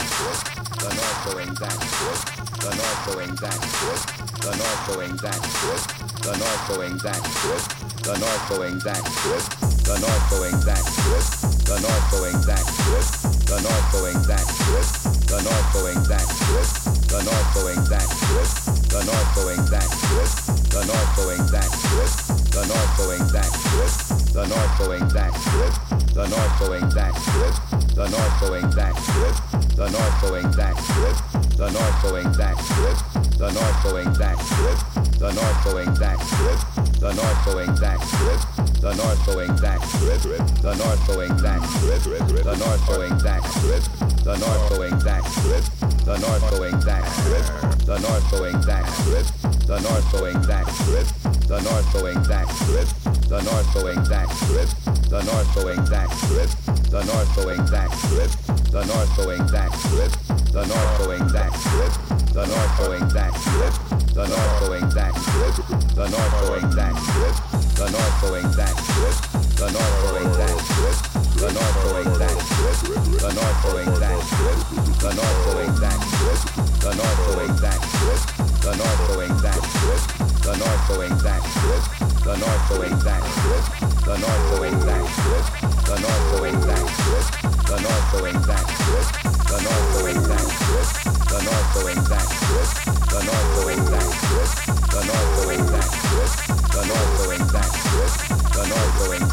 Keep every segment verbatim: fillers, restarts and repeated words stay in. backwards, the north going backwards, the north going backwards, the north going backwards, the north going backwards, the north going backwards, the north going backwards, the north going backwards, the north going backwards, the north going backwards, the north going backwards, the north going backwards, the north going backwards, the north going backwards, the north going backwards, the north going backwards, the north going backwards, the north going backwards, the north going backwards, the north going backwards, the north going backwards, the north going backwards, the north going backwards, the north going backwards, the north going backwards, the north going backwards, the north going backwards, the north going backwards, the north going backwards, the north going backwards, the north going backwards, the north going backwards, the north going backwards, the north going backwards, the north going backwards, the north going backwards, the north going backwards, the north going backwards, the north going backwards, the north going backwards, the north going backwards, the north going backwards, the north going backwards, the north going backwards, the north going backwards, the north going backwards, the north going backwards, the north going backwards, the north going backwards, the north going backwards, the north going backwards, the north going backwards, the north going backwards, the north going backwards, the north going backwards, the north going backwards, the north going backwards, the north going backwards, the north going backwards, the north going backwards, the north going backwards, the north going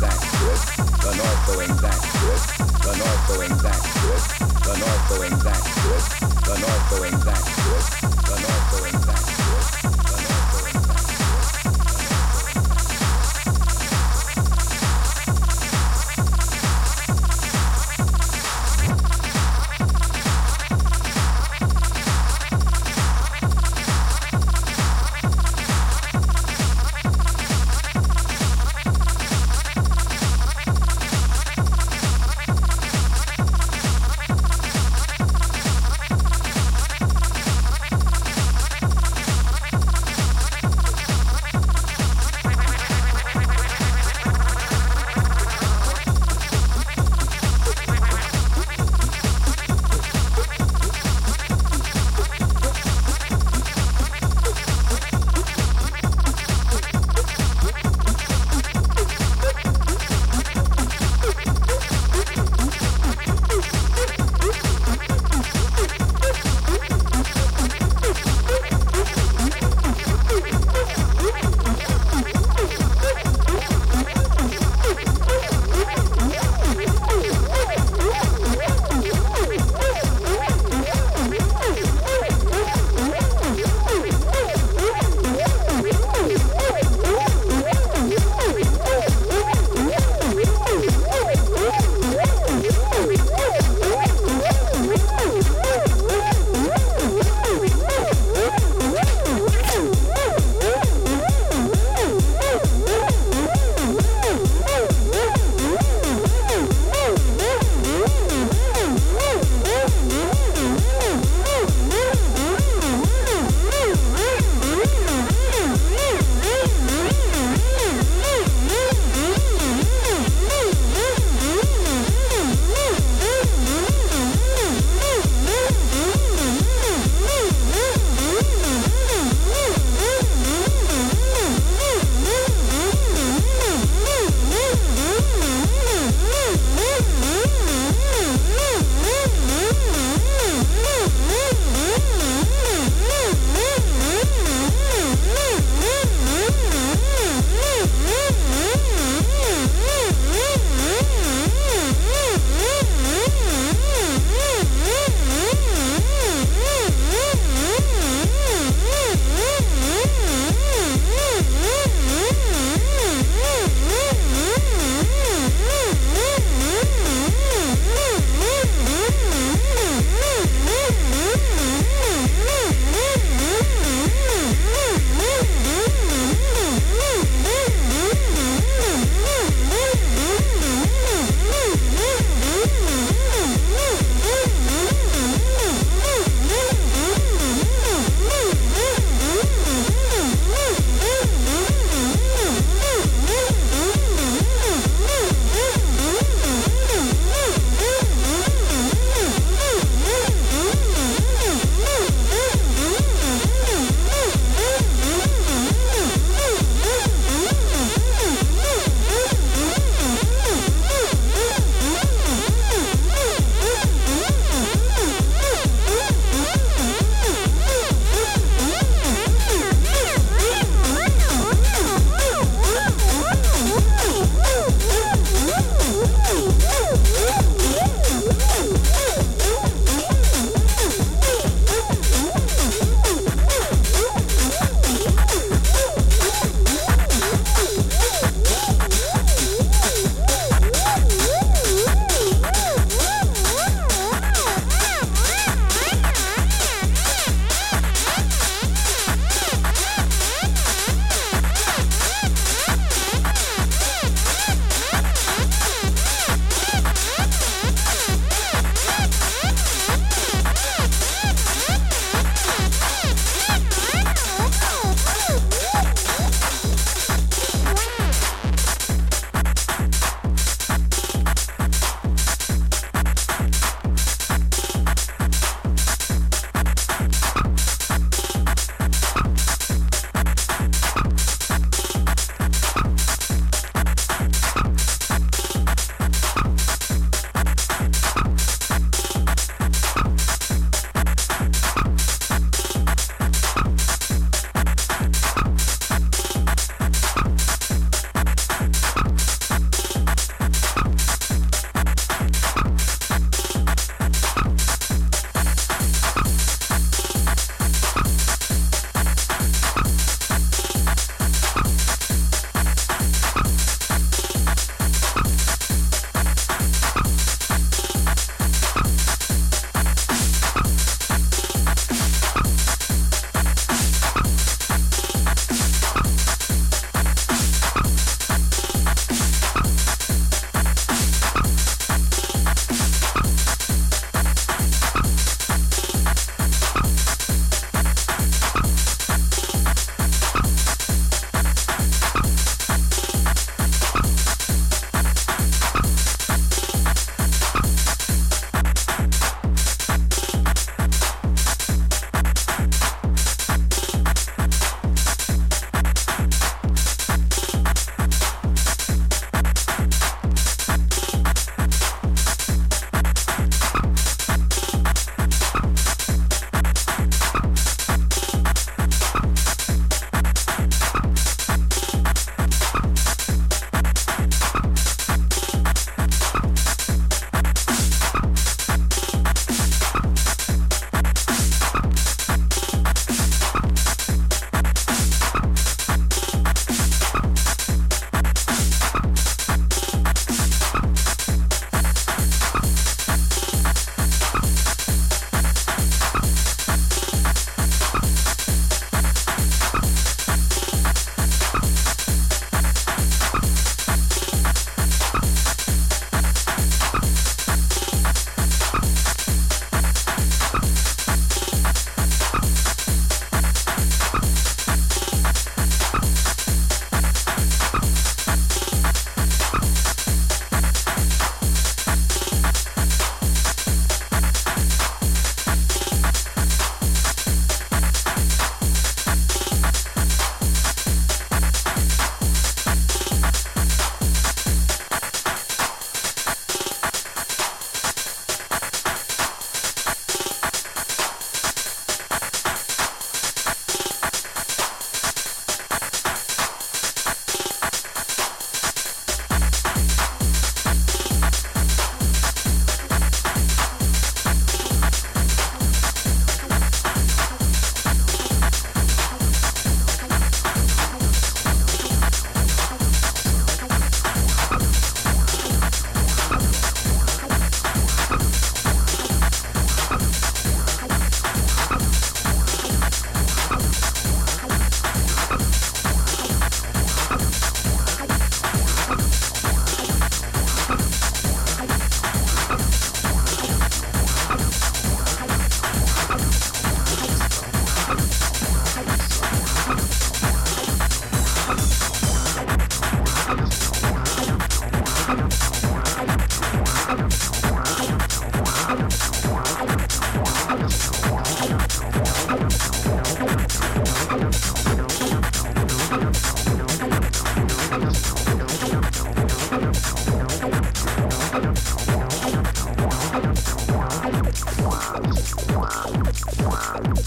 I don't know.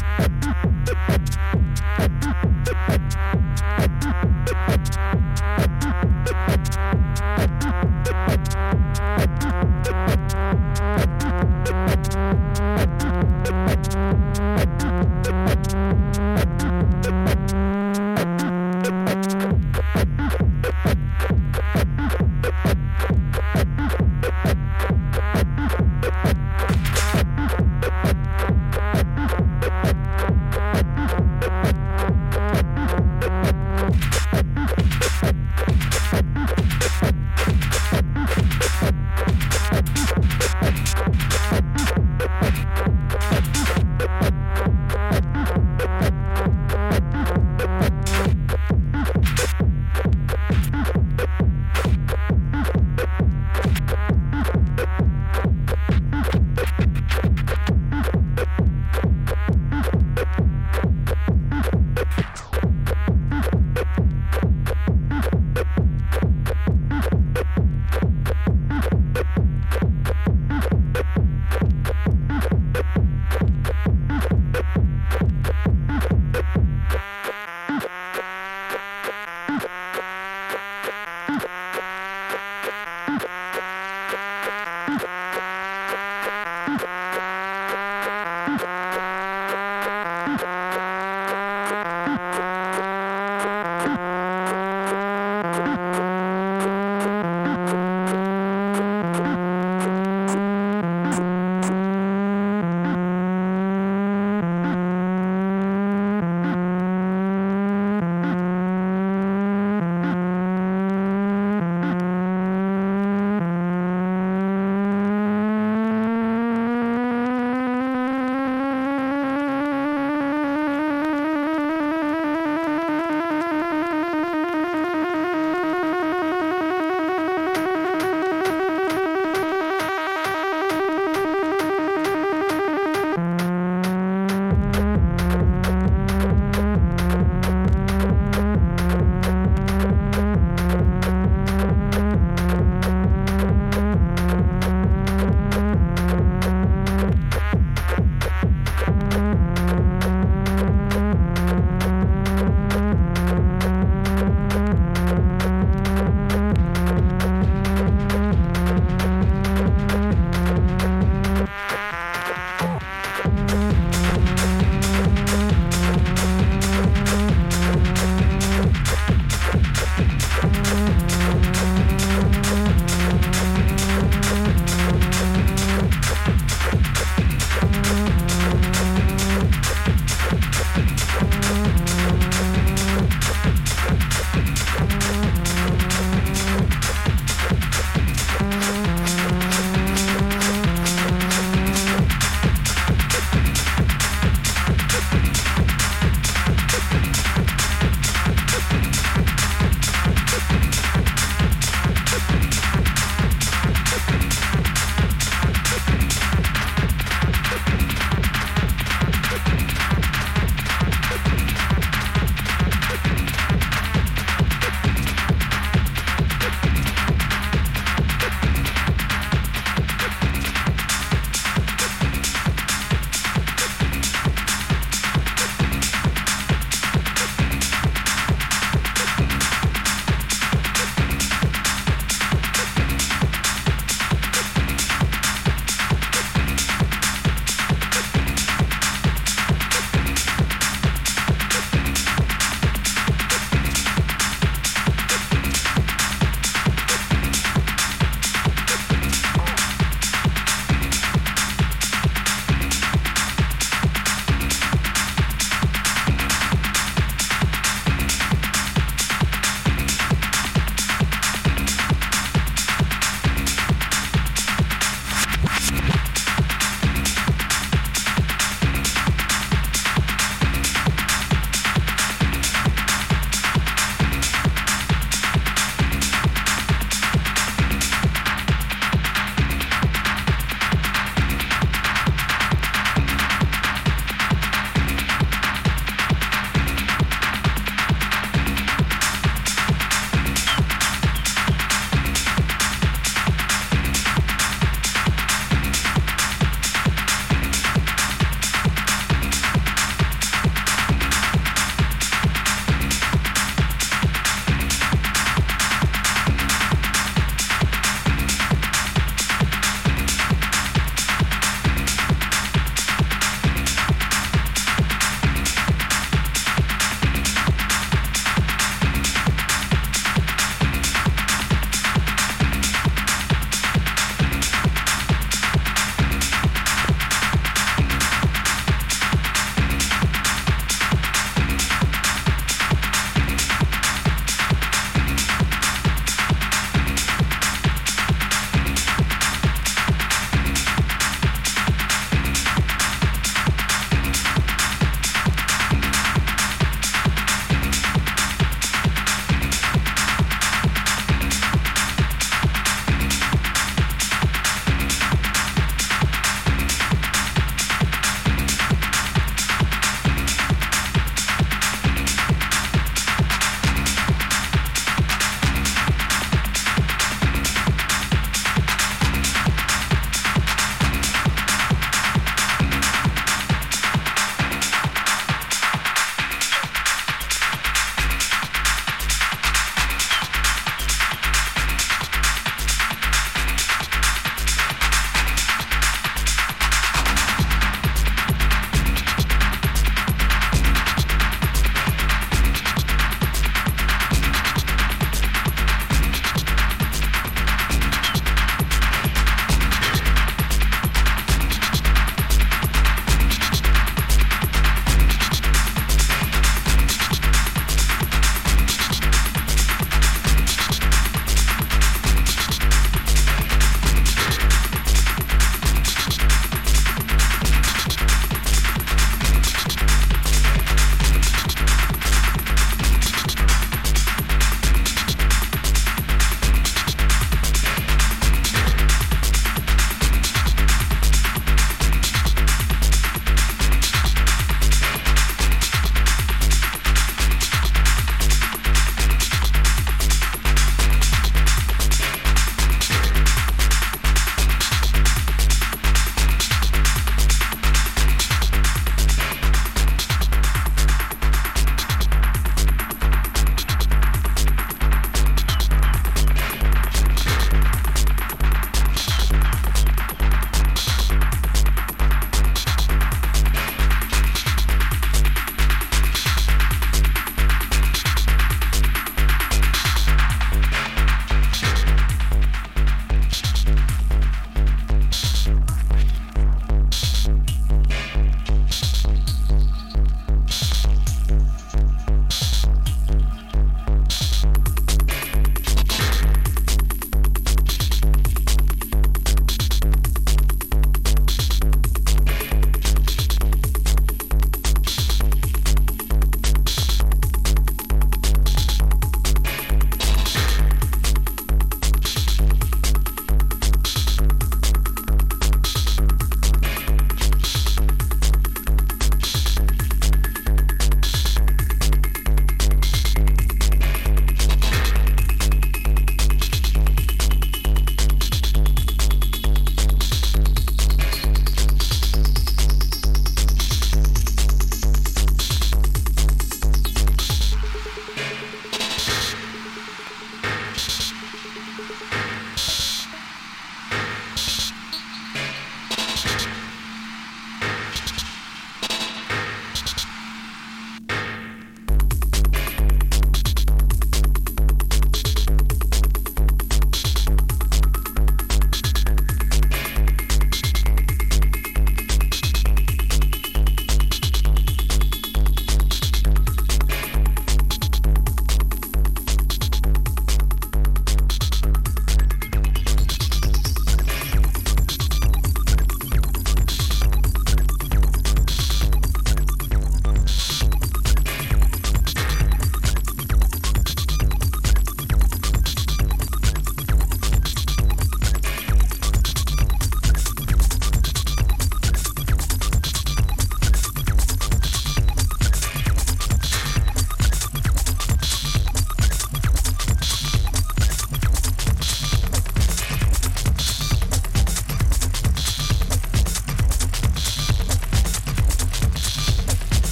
We'll be right back.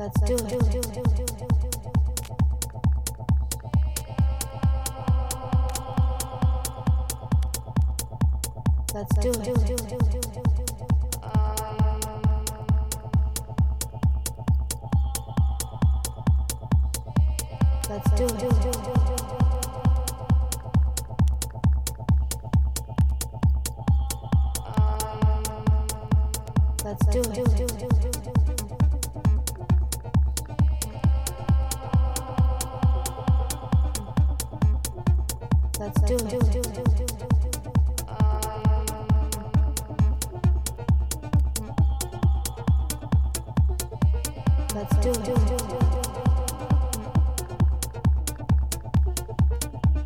let's do it. Let's do it. Let's do it. Let's do it. Let's do it. Let's do it. Let's do it. Let's do it. Let's do it. Let's do it.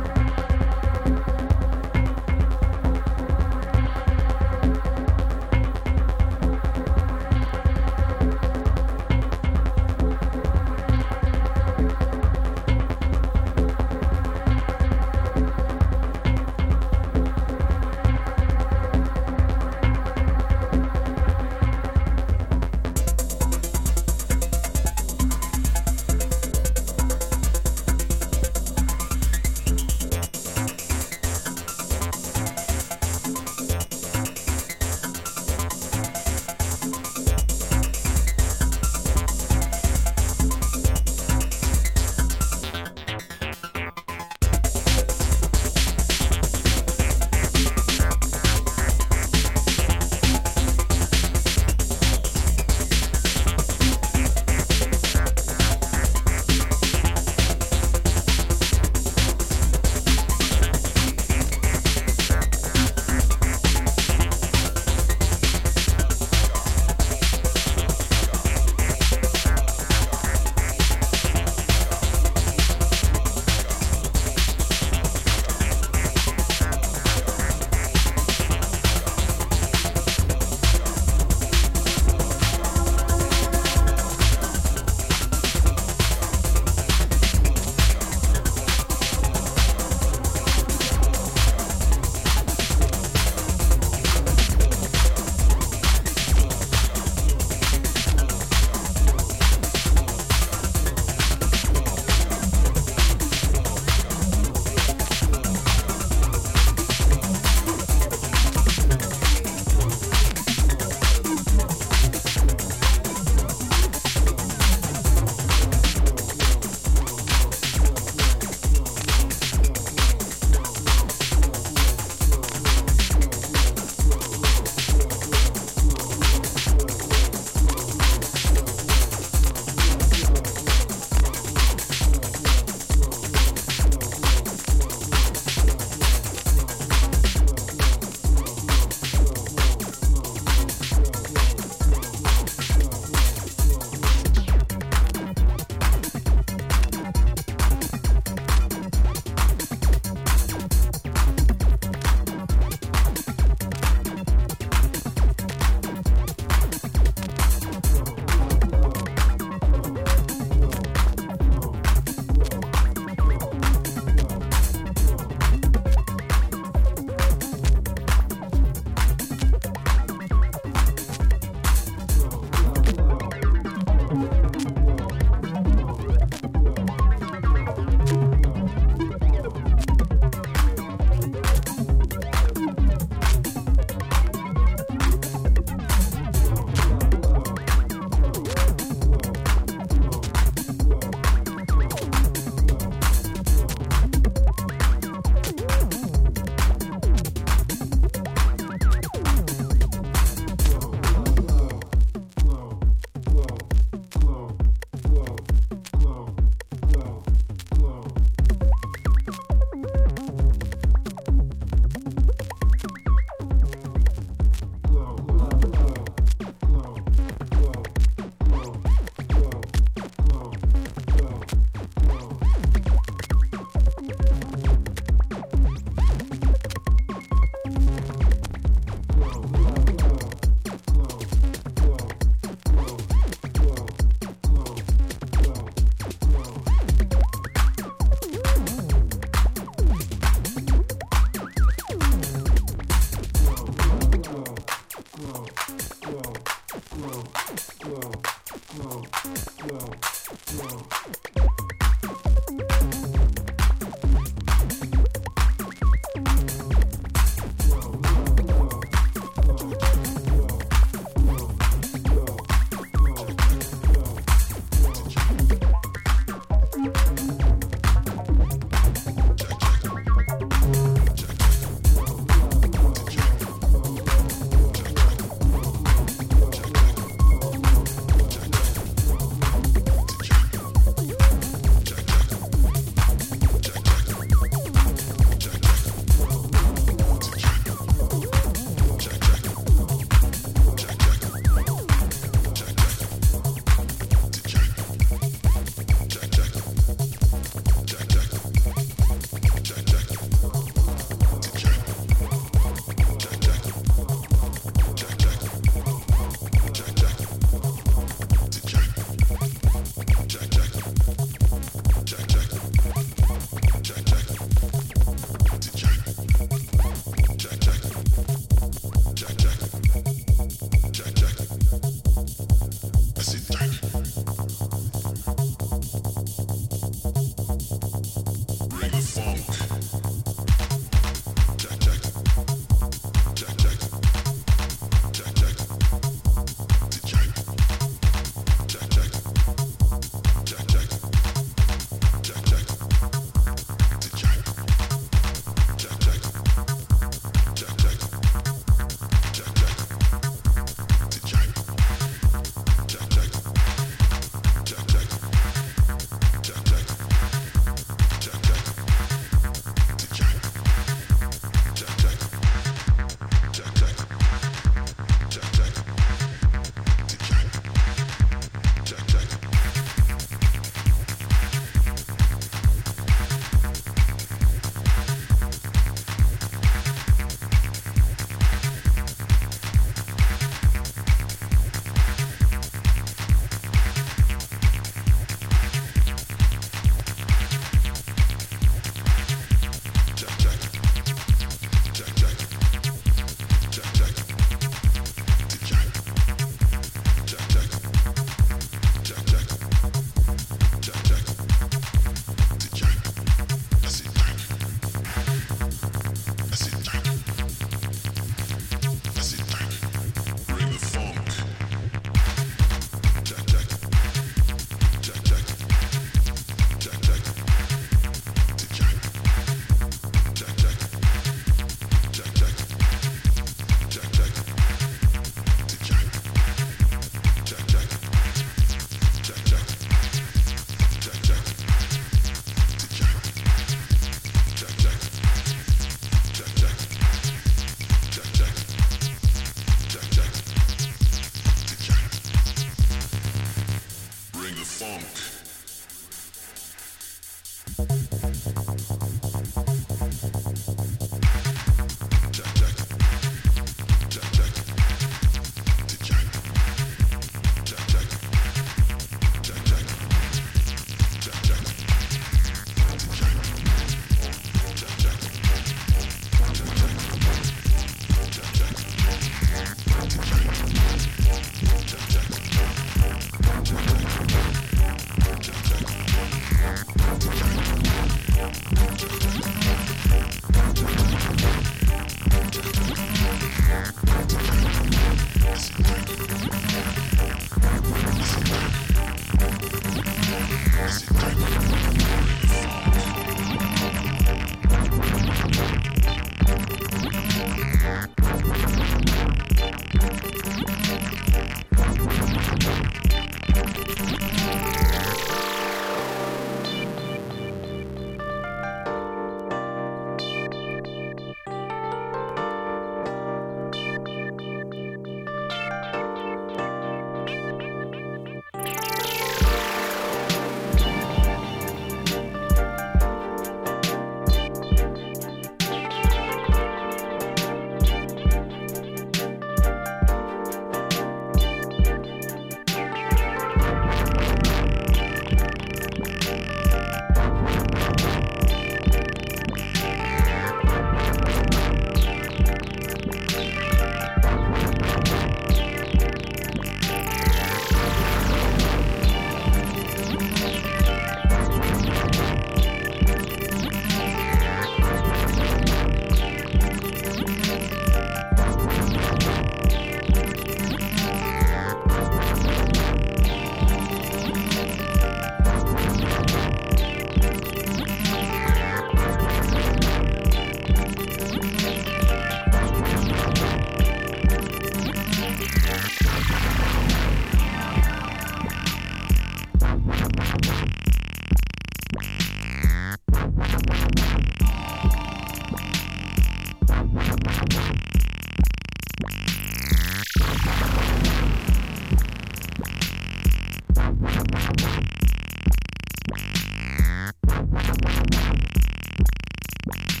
Bye.